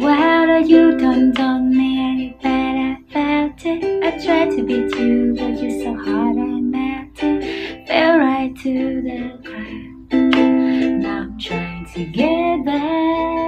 Why do you don't make any better about it? I tried to beat you, but you're so hard I melted. Fell right to the ground. Now I'm trying to get back.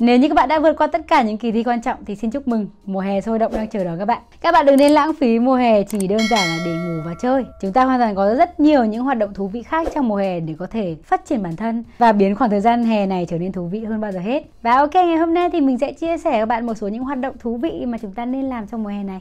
Nếu như các bạn đã vượt qua tất cả những kỳ thi quan trọng thì xin chúc mừng, mùa hè sôi động đang chờ đón các bạn. Các bạn đừng nên lãng phí mùa hè chỉ đơn giản là để ngủ và chơi. Chúng ta hoàn toàn có rất nhiều những hoạt động thú vị khác trong mùa hè để có thể phát triển bản thân và biến khoảng thời gian hè này trở nên thú vị hơn bao giờ hết. Và ok, ngày hôm nay thì mình sẽ chia sẻ các bạn một số những hoạt động thú vị mà chúng ta nên làm trong mùa hè này.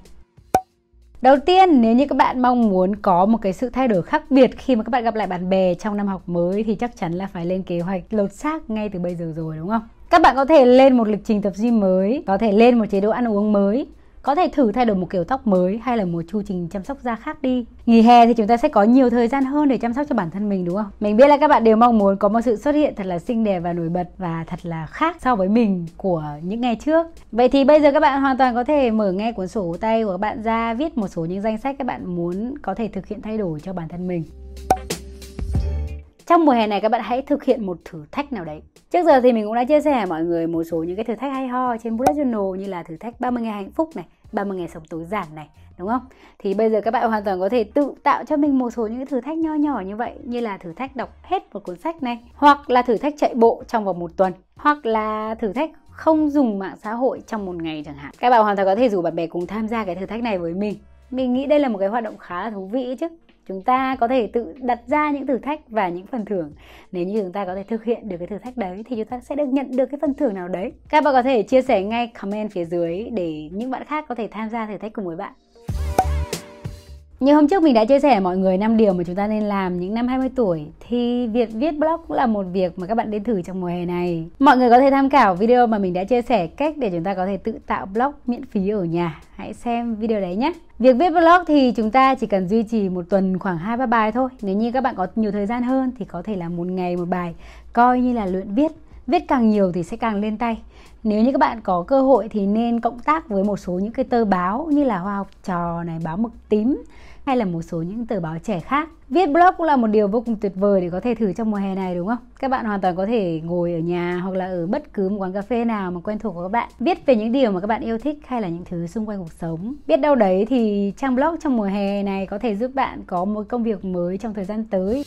Đầu tiên, nếu như các bạn mong muốn có một cái sự thay đổi khác biệt khi mà các bạn gặp lại bạn bè trong năm học mới thì chắc chắn là phải lên kế hoạch lột xác ngay từ bây giờ rồi, đúng không? Các bạn có thể lên một lịch trình tập gym mới, có thể lên một chế độ ăn uống mới, có thể thử thay đổi một kiểu tóc mới hay là một chu trình chăm sóc da khác đi. Nghỉ hè thì chúng ta sẽ có nhiều thời gian hơn để chăm sóc cho bản thân mình, đúng không? Mình biết là các bạn đều mong muốn có một sự xuất hiện thật là xinh đẹp và nổi bật và thật là khác so với mình của những ngày trước. Vậy thì bây giờ các bạn hoàn toàn có thể mở ngay cuốn sổ tay của các bạn ra, viết một số những danh sách các bạn muốn có thể thực hiện thay đổi cho bản thân mình. Trong mùa hè này các bạn hãy thực hiện một thử thách nào đấy. Trước giờ thì mình cũng đã chia sẻ mọi người một số những cái thử thách hay ho trên Bullet Journal như là thử thách 30 ngày hạnh phúc này, 30 ngày sống tối giản này, đúng không? Thì bây giờ các bạn hoàn toàn có thể tự tạo cho mình một số những cái thử thách nho nhỏ như vậy, như là thử thách đọc hết một cuốn sách này, hoặc là thử thách chạy bộ trong vòng 1 tuần, hoặc là thử thách không dùng mạng xã hội trong 1 ngày chẳng hạn. Các bạn hoàn toàn có thể rủ bạn bè cùng tham gia cái thử thách này với mình. Mình nghĩ đây là một cái hoạt động khá là thú vị chứ. Chúng ta có thể tự đặt ra những thử thách và những phần thưởng. Nếu như chúng ta có thể thực hiện được cái thử thách đấy thì chúng ta sẽ được nhận được cái phần thưởng nào đấy. Các bạn có thể chia sẻ ngay comment phía dưới để những bạn khác có thể tham gia thử thách cùng với bạn. Như hôm trước mình đã chia sẻ mọi người 5 điều mà chúng ta nên làm những năm 20 tuổi thì việc viết blog cũng là một việc mà các bạn nên thử trong mùa hè này. Mọi người có thể tham khảo video mà mình đã chia sẻ cách để chúng ta có thể tự tạo blog miễn phí ở nhà. Hãy xem video đấy nhé. Việc viết blog thì chúng ta chỉ cần duy trì 1 tuần khoảng 2-3 bài thôi. Nếu như các bạn có nhiều thời gian hơn thì có thể là 1 ngày 1 bài, coi như là luyện viết. Viết càng nhiều thì sẽ càng lên tay. Nếu như các bạn có cơ hội thì nên cộng tác với một số những cái tờ báo như là Hoa Học Trò này, Báo Mực Tím hay là một số những tờ báo trẻ khác. Viết blog cũng là một điều vô cùng tuyệt vời để có thể thử trong mùa hè này, đúng không? Các bạn hoàn toàn có thể ngồi ở nhà hoặc là ở bất cứ một quán cà phê nào mà quen thuộc của các bạn, viết về những điều mà các bạn yêu thích hay là những thứ xung quanh cuộc sống. Biết đâu đấy thì trang blog trong mùa hè này có thể giúp bạn có một công việc mới trong thời gian tới.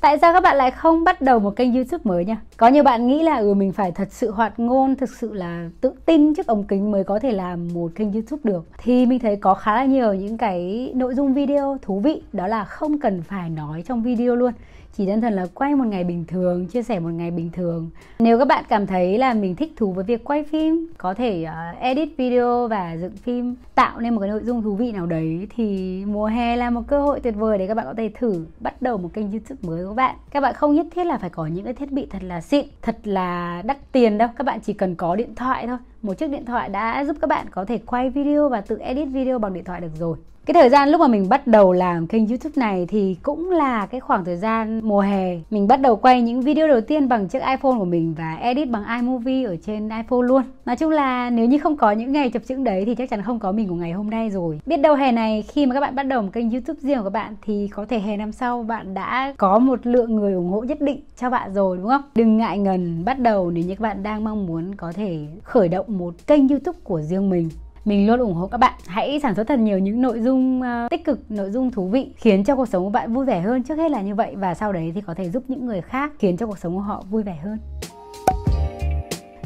Tại sao các bạn lại không bắt đầu một kênh YouTube mới nhỉ? Có nhiều bạn nghĩ là mình phải thật sự hoạt ngôn, thực sự là tự tin trước ống kính mới có thể làm một kênh YouTube được. Thì mình thấy có khá là nhiều những cái nội dung video thú vị, đó là không cần phải nói trong video luôn, chỉ đơn thuần là quay một ngày bình thường, chia sẻ một ngày bình thường. Nếu các bạn cảm thấy là mình thích thú với việc quay phim, có thể edit video và dựng phim, tạo nên một cái nội dung thú vị nào đấy thì mùa hè là một cơ hội tuyệt vời để các bạn có thể thử bắt đầu một kênh YouTube mới của bạn. Các bạn không nhất thiết là phải có những cái thiết bị thật là xịn, thật là đắt tiền đâu. Các bạn chỉ cần có điện thoại thôi. Một chiếc điện thoại đã giúp các bạn có thể quay video và tự edit video bằng điện thoại được rồi. Cái thời gian lúc mà mình bắt đầu làm kênh YouTube này thì cũng là cái khoảng thời gian mùa hè. Mình bắt đầu quay những video đầu tiên bằng chiếc iPhone của mình và edit bằng iMovie ở trên iPhone luôn. Nói chung là nếu như không có những ngày chập chững đấy thì chắc chắn không có mình của ngày hôm nay rồi. Biết đâu hè này khi mà các bạn bắt đầu một kênh YouTube riêng của các bạn thì có thể hè năm sau bạn đã có một lượng người ủng hộ nhất định cho bạn rồi, đúng không? Đừng ngại ngần bắt đầu nếu như các bạn đang mong muốn có thể khởi động một kênh YouTube của riêng mình. Mình luôn ủng hộ các bạn, hãy sản xuất thật nhiều những nội dung tích cực, nội dung thú vị, khiến cho cuộc sống của bạn vui vẻ hơn, trước hết là như vậy. Và sau đấy thì có thể giúp những người khác khiến cho cuộc sống của họ vui vẻ hơn.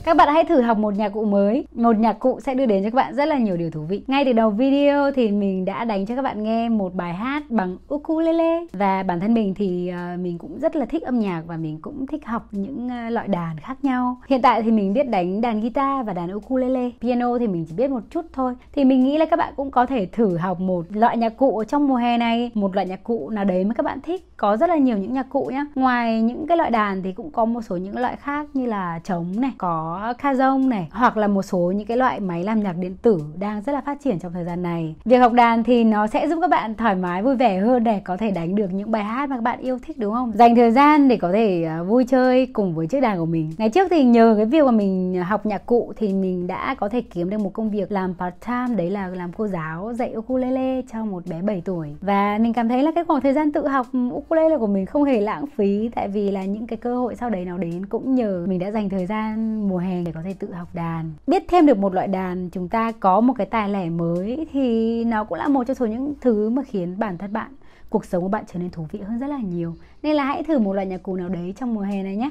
Các bạn hãy thử học một nhạc cụ mới. Một nhạc cụ sẽ đưa đến cho các bạn rất là nhiều điều thú vị. Ngay từ đầu video thì mình đã đánh cho các bạn nghe một bài hát bằng ukulele. Và bản thân mình thì mình cũng rất là thích âm nhạc và mình cũng thích học những loại đàn khác nhau. Hiện tại thì mình biết đánh đàn guitar và đàn ukulele. Piano thì mình chỉ biết một chút thôi. Thì mình nghĩ là các bạn cũng có thể thử học một loại nhạc cụ trong mùa hè này. Một loại nhạc cụ nào đấy mà các bạn thích. Có rất là nhiều những nhạc cụ nhá. Ngoài những cái loại đàn thì cũng có một số những loại khác như là trống này, có có Kazon này, hoặc là một số những cái loại máy làm nhạc điện tử đang rất là phát triển trong thời gian này. Việc học đàn thì nó sẽ giúp các bạn thoải mái vui vẻ hơn để có thể đánh được những bài hát mà các bạn yêu thích, đúng không? Dành thời gian để có thể vui chơi cùng với chiếc đàn của mình. Ngày trước thì nhờ cái việc mà mình học nhạc cụ thì mình đã có thể kiếm được một công việc làm part time, đấy là làm cô giáo dạy ukulele cho một bé 7 tuổi. Và mình cảm thấy là cái khoảng thời gian tự học ukulele của mình không hề lãng phí, tại vì là những cái cơ hội sau đấy nó đến cũng nhờ mình đã dành thời gian mùa hè để có thể tự học đàn. Biết thêm được một loại đàn, chúng ta có một cái tài lẻ mới thì nó cũng là một trong số những thứ mà khiến bản thân bạn, cuộc sống của bạn trở nên thú vị hơn rất là nhiều. Nên là hãy thử một loại nhạc cụ nào đấy trong mùa hè này nhé.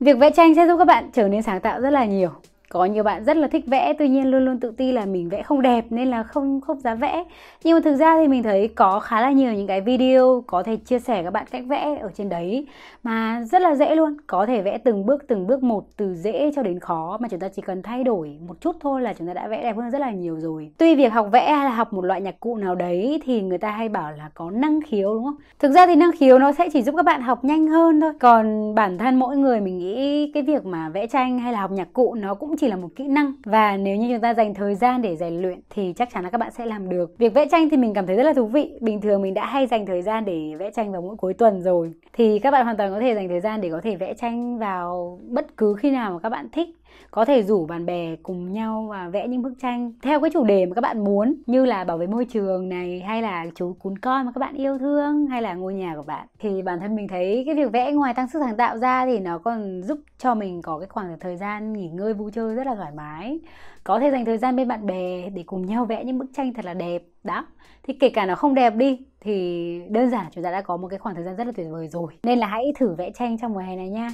Việc vẽ tranh sẽ giúp các bạn trở nên sáng tạo rất là nhiều. Có nhiều bạn rất là thích vẽ, tuy nhiên luôn luôn tự ti là mình vẽ không đẹp nên là không dám vẽ. Nhưng mà thực ra thì mình thấy có khá là nhiều những cái video có thể chia sẻ các bạn cách vẽ ở trên đấy mà rất là dễ luôn. Có thể vẽ từng bước một, từ dễ cho đến khó, mà chúng ta chỉ cần thay đổi một chút thôi là chúng ta đã vẽ đẹp hơn rất là nhiều rồi. Tuy việc học vẽ hay là học một loại nhạc cụ nào đấy thì người ta hay bảo là có năng khiếu, đúng không? Thực ra thì năng khiếu nó sẽ chỉ giúp các bạn học nhanh hơn thôi. Còn bản thân mỗi người, mình nghĩ cái việc mà vẽ tranh hay là học nhạc cụ nó cũng chỉ là một kỹ năng, và nếu như chúng ta dành thời gian để rèn luyện thì chắc chắn là các bạn sẽ làm được. Việc vẽ tranh thì mình cảm thấy rất là thú vị. Bình thường mình đã hay dành thời gian để vẽ tranh vào mỗi cuối tuần rồi, thì các bạn hoàn toàn có thể dành thời gian để có thể vẽ tranh vào bất cứ khi nào mà các bạn thích. Có thể rủ bạn bè cùng nhau và vẽ những bức tranh theo cái chủ đề mà các bạn muốn, như là bảo vệ môi trường này, hay là chú cún con mà các bạn yêu thương, hay là ngôi nhà của bạn. Thì bản thân mình thấy cái việc vẽ ngoài tăng sức sáng tạo ra thì nó còn giúp cho mình có cái khoảng thời gian nghỉ ngơi vui chơi rất là thoải mái. Có thể dành thời gian bên bạn bè để cùng nhau vẽ những bức tranh thật là đẹp. Đó, thì kể cả nó không đẹp đi thì đơn giản chúng ta đã có một cái khoảng thời gian rất là tuyệt vời rồi. Nên là hãy thử vẽ tranh trong mùa hè này nha.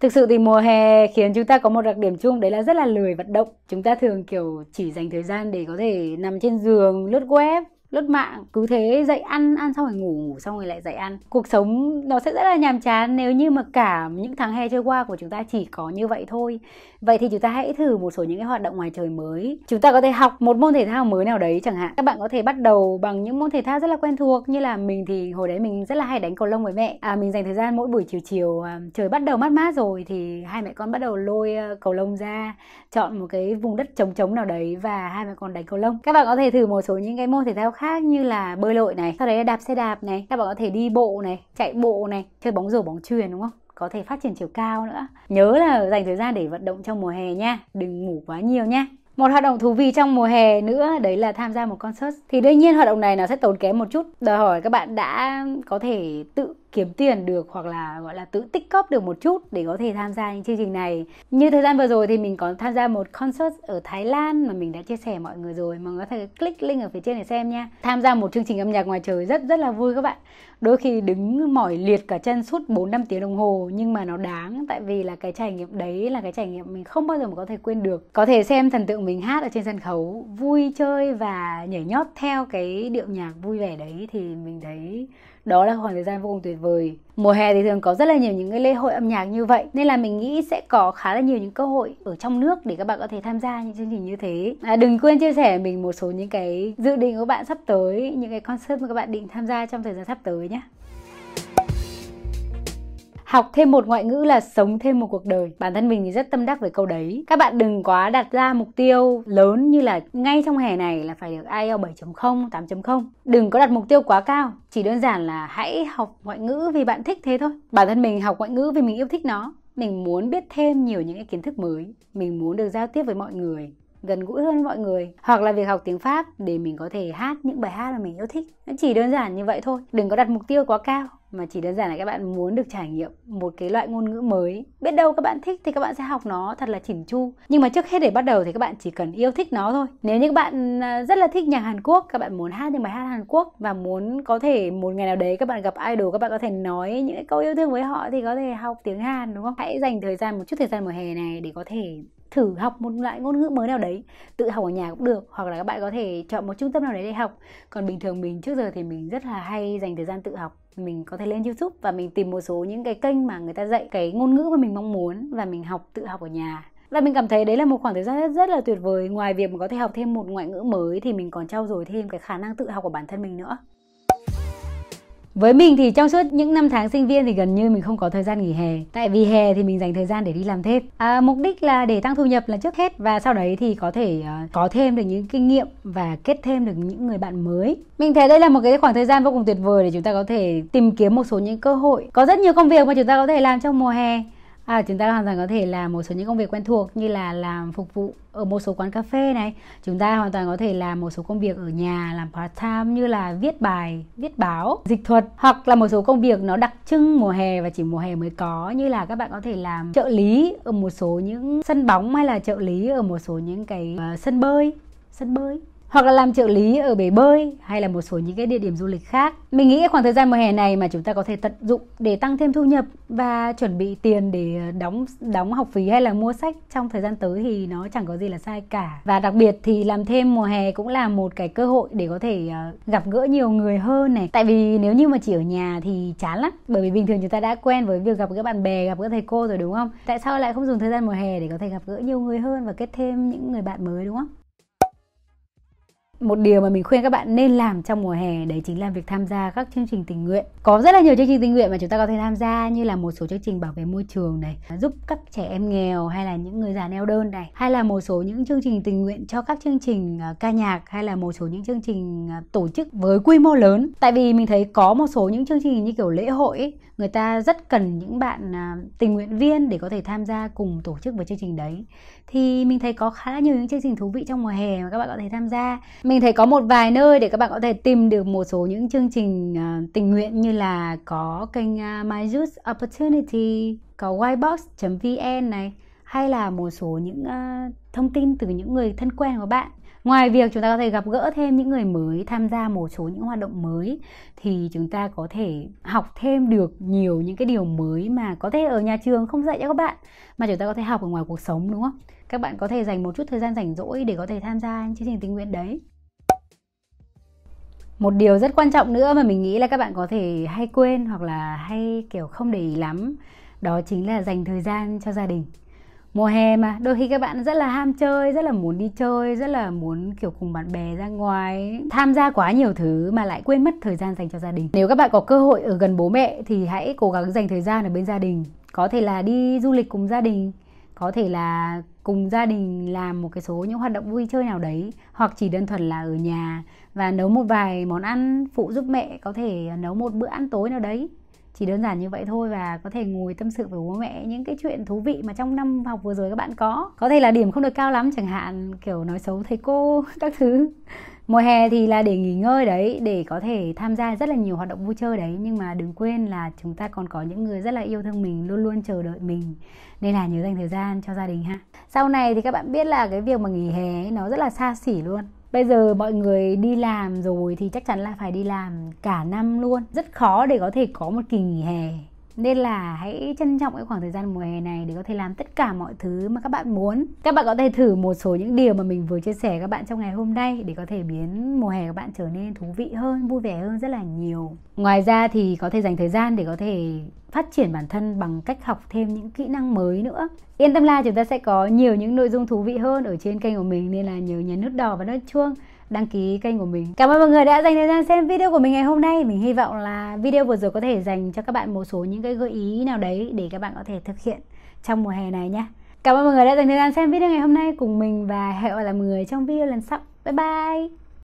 Thực sự thì mùa hè khiến chúng ta có một đặc điểm chung, đấy là rất là lười vận động. Chúng ta thường kiểu chỉ dành thời gian để có thể nằm trên giường, lướt web, lướt mạng, cứ thế dậy ăn, ăn xong rồi ngủ, ngủ xong rồi lại dậy ăn. Cuộc sống nó sẽ rất là nhàm chán nếu như mà cả những tháng hè trôi qua của chúng ta chỉ có như vậy thôi. Vậy thì chúng ta hãy thử một số những cái hoạt động ngoài trời mới. Chúng ta có thể học một môn thể thao mới nào đấy chẳng hạn. Các bạn có thể bắt đầu bằng những môn thể thao rất là quen thuộc, như là mình thì hồi đấy mình rất là hay đánh cầu lông với mẹ. Mình dành thời gian mỗi buổi chiều trời bắt đầu mát mát rồi thì hai mẹ con bắt đầu lôi cầu lông ra, chọn một cái vùng đất trống nào đấy và hai mẹ con đánh cầu lông. Các bạn có thể thử một số những cái môn thể thao khác như là bơi lội này, sau đấy là đạp xe đạp này, các bạn có thể đi bộ này, chạy bộ này, chơi bóng rổ, bóng chuyền, đúng không? Có thể phát triển chiều cao nữa. Nhớ là dành thời gian để vận động trong mùa hè nha, đừng ngủ quá nhiều nha. Một hoạt động thú vị trong mùa hè nữa đấy là tham gia một concert. Thì đương nhiên hoạt động này nó sẽ tốn kém một chút, đòi hỏi các bạn đã có thể tự kiếm tiền được, hoặc là gọi là tự tích cóp được một chút để có thể tham gia những chương trình này. Như thời gian vừa rồi thì mình có tham gia một concert ở Thái Lan mà mình đã chia sẻ mọi người rồi, mọi người có thể click link ở phía trên để xem nha. Tham gia một chương trình âm nhạc ngoài trời rất là vui các bạn. Đôi khi đứng mỏi liệt cả chân suốt 4-5 tiếng đồng hồ, nhưng mà nó đáng, tại vì là cái trải nghiệm đấy là cái trải nghiệm mình không bao giờ mà có thể quên được. Có thể xem thần tượng mình hát ở trên sân khấu, vui chơi và nhảy nhót theo cái điệu nhạc vui vẻ đấy, thì mình thấy đó là khoảng thời gian vô cùng tuyệt vời. Mùa hè thì thường có rất là nhiều những cái lễ hội âm nhạc như vậy, nên là mình nghĩ sẽ có khá là nhiều những cơ hội ở trong nước để các bạn có thể tham gia những chương trình như thế. Đừng quên chia sẻ mình một số những cái dự định của các bạn sắp tới, những cái concert mà các bạn định tham gia trong thời gian sắp tới nhé. Học thêm một ngoại ngữ là sống thêm một cuộc đời. Bản thân mình thì rất tâm đắc với câu đấy. Các bạn đừng quá đặt ra mục tiêu lớn như là ngay trong hè này là phải được IELTS 7.0, 8.0. Đừng có đặt mục tiêu quá cao. Chỉ đơn giản là hãy học ngoại ngữ vì bạn thích thế thôi. Bản thân mình học ngoại ngữ vì mình yêu thích nó. Mình muốn biết thêm nhiều những cái kiến thức mới. Mình muốn được giao tiếp với mọi người, gần gũi hơn với mọi người. Hoặc là việc học tiếng Pháp để mình có thể hát những bài hát mà mình yêu thích. Nó chỉ đơn giản như vậy thôi. Đừng có đặt mục tiêu quá cao, mà chỉ đơn giản là các bạn muốn được trải nghiệm một cái loại ngôn ngữ mới. Biết đâu các bạn thích thì các bạn sẽ học nó thật là chỉn chu. Nhưng mà trước hết để bắt đầu thì các bạn chỉ cần yêu thích nó thôi. Nếu như các bạn rất là thích nhạc Hàn Quốc, các bạn muốn hát những bài hát Hàn Quốc và muốn có thể một ngày nào đấy các bạn gặp idol, các bạn có thể nói những câu yêu thương với họ, thì có thể học tiếng Hàn, đúng không? Hãy dành thời gian một chút thời gian mùa hè này để có thể thử học một loại ngôn ngữ mới nào đấy. Tự học ở nhà cũng được, hoặc là các bạn có thể chọn một trung tâm nào đấy để học. Còn bình thường mình trước giờ thì mình rất là hay dành thời gian tự học. Mình có thể lên YouTube và mình tìm một số những cái kênh mà người ta dạy cái ngôn ngữ mà mình mong muốn, và mình học, tự học ở nhà. Và mình cảm thấy đấy là một khoảng thời gian rất là tuyệt vời. Ngoài việc mà có thể học thêm một ngoại ngữ mới thì mình còn trau dồi thêm cái khả năng tự học của bản thân mình nữa. Với mình thì trong suốt những năm tháng sinh viên thì gần như mình không có thời gian nghỉ hè. Tại vì hè thì mình dành thời gian để đi làm thêm. Mục đích là để tăng thu nhập là trước hết, và sau đấy thì có thể có thêm được những kinh nghiệm và kết thêm được những người bạn mới. Mình thấy đây là một cái khoảng thời gian vô cùng tuyệt vời để chúng ta có thể tìm kiếm một số những cơ hội. Có rất nhiều công việc mà chúng ta có thể làm trong mùa hè. Chúng ta hoàn toàn có thể làm một số những công việc quen thuộc như là làm phục vụ ở một số quán cà phê này. Chúng ta hoàn toàn có thể làm một số công việc ở nhà, làm part time như là viết bài, viết báo, dịch thuật. Hoặc là một số công việc nó đặc trưng mùa hè và chỉ mùa hè mới có, như là các bạn có thể làm trợ lý ở một số những sân bóng, hay là trợ lý ở một số những cái sân bơi. Hoặc là làm trợ lý ở bể bơi, hay là một số những cái địa điểm du lịch khác. Mình nghĩ khoảng thời gian mùa hè này mà chúng ta có thể tận dụng để tăng thêm thu nhập và chuẩn bị tiền để đóng học phí hay là mua sách trong thời gian tới thì nó chẳng có gì là sai cả. Và đặc biệt thì làm thêm mùa hè cũng là một cái cơ hội để có thể gặp gỡ nhiều người hơn này. Tại vì nếu như mà chỉ ở nhà thì chán lắm. Bởi vì bình thường chúng ta đã quen với việc gặp các bạn bè, gặp các thầy cô rồi đúng không? Tại sao lại không dùng thời gian mùa hè để có thể gặp gỡ nhiều người hơn và kết thêm những người bạn mới đúng không? Một điều mà mình khuyên các bạn nên làm trong mùa hè đấy chính là việc tham gia các chương trình tình nguyện. Có rất là nhiều chương trình tình nguyện mà chúng ta có thể tham gia, như là một số chương trình bảo vệ môi trường này, giúp các trẻ em nghèo hay là những người già neo đơn này, hay là một số những chương trình tình nguyện cho các chương trình ca nhạc, hay là một số những chương trình tổ chức với quy mô lớn. Tại vì mình thấy có một số những chương trình như kiểu lễ hội ấy, người ta rất cần những bạn tình nguyện viên để có thể tham gia cùng tổ chức với chương trình đấy. Thì mình thấy có khá là nhiều những chương trình thú vị trong mùa hè mà các bạn có thể tham gia. Mình thấy có một vài nơi để các bạn có thể tìm được một số những chương trình tình nguyện, như là có kênh My Youth Opportunity, có whitebox.vn này, hay là một số những thông tin từ những người thân quen của bạn. Ngoài việc chúng ta có thể gặp gỡ thêm những người mới, tham gia một số những hoạt động mới, thì chúng ta có thể học thêm được nhiều những cái điều mới mà có thể ở nhà trường không dạy cho các bạn, mà chúng ta có thể học ở ngoài cuộc sống đúng không? Các bạn có thể dành một chút thời gian rảnh rỗi để có thể tham gia chương trình tình nguyện đấy. Một điều rất quan trọng nữa mà mình nghĩ là các bạn có thể hay quên hoặc là hay kiểu không để ý lắm, đó chính là dành thời gian cho gia đình. Mùa hè mà đôi khi các bạn rất là ham chơi, rất là muốn đi chơi, rất là muốn kiểu cùng bạn bè ra ngoài, tham gia quá nhiều thứ mà lại quên mất thời gian dành cho gia đình. Nếu các bạn có cơ hội ở gần bố mẹ thì hãy cố gắng dành thời gian ở bên gia đình. Có thể là đi du lịch cùng gia đình, có thể là cùng gia đình làm một cái số những hoạt động vui chơi nào đấy, hoặc chỉ đơn thuần là ở nhà và nấu một vài món ăn phụ giúp mẹ, có thể nấu một bữa ăn tối nào đấy. Chỉ đơn giản như vậy thôi, và có thể ngồi tâm sự với bố mẹ những cái chuyện thú vị mà trong năm học vừa rồi các bạn có. Có thể là điểm không được cao lắm chẳng hạn, kiểu nói xấu thầy cô, các thứ. Mùa hè thì là để nghỉ ngơi đấy, để có thể tham gia rất là nhiều hoạt động vui chơi đấy. Nhưng mà đừng quên là chúng ta còn có những người rất là yêu thương mình, luôn luôn chờ đợi mình. Nên là nhớ dành thời gian cho gia đình ha. Sau này thì các bạn biết là cái việc mà nghỉ hè ấy, nó rất là xa xỉ luôn. Bây giờ mọi người đi làm rồi thì chắc chắn là phải đi làm cả năm luôn. Rất khó để có thể có một kỳ nghỉ hè. Nên là hãy trân trọng cái khoảng thời gian mùa hè này để có thể làm tất cả mọi thứ mà các bạn muốn. Các bạn có thể thử một số những điều mà mình vừa chia sẻ các bạn trong ngày hôm nay để có thể biến mùa hè các bạn trở nên thú vị hơn, vui vẻ hơn rất là nhiều. Ngoài ra thì có thể dành thời gian để có thể phát triển bản thân bằng cách học thêm những kỹ năng mới nữa. Yên tâm là chúng ta sẽ có nhiều những nội dung thú vị hơn ở trên kênh của mình, nên là nhớ nhấn nút đỏ và nút chuông đăng ký kênh của mình. Cảm ơn mọi người đã dành thời gian xem video của mình ngày hôm nay. Mình hy vọng là video vừa rồi có thể dành cho các bạn một số những cái gợi ý nào đấy để các bạn có thể thực hiện trong mùa hè này nhé. Cảm ơn mọi người đã dành thời gian xem video ngày hôm nay cùng mình, và hẹn gặp lại mọi người trong video lần sau. Bye bye!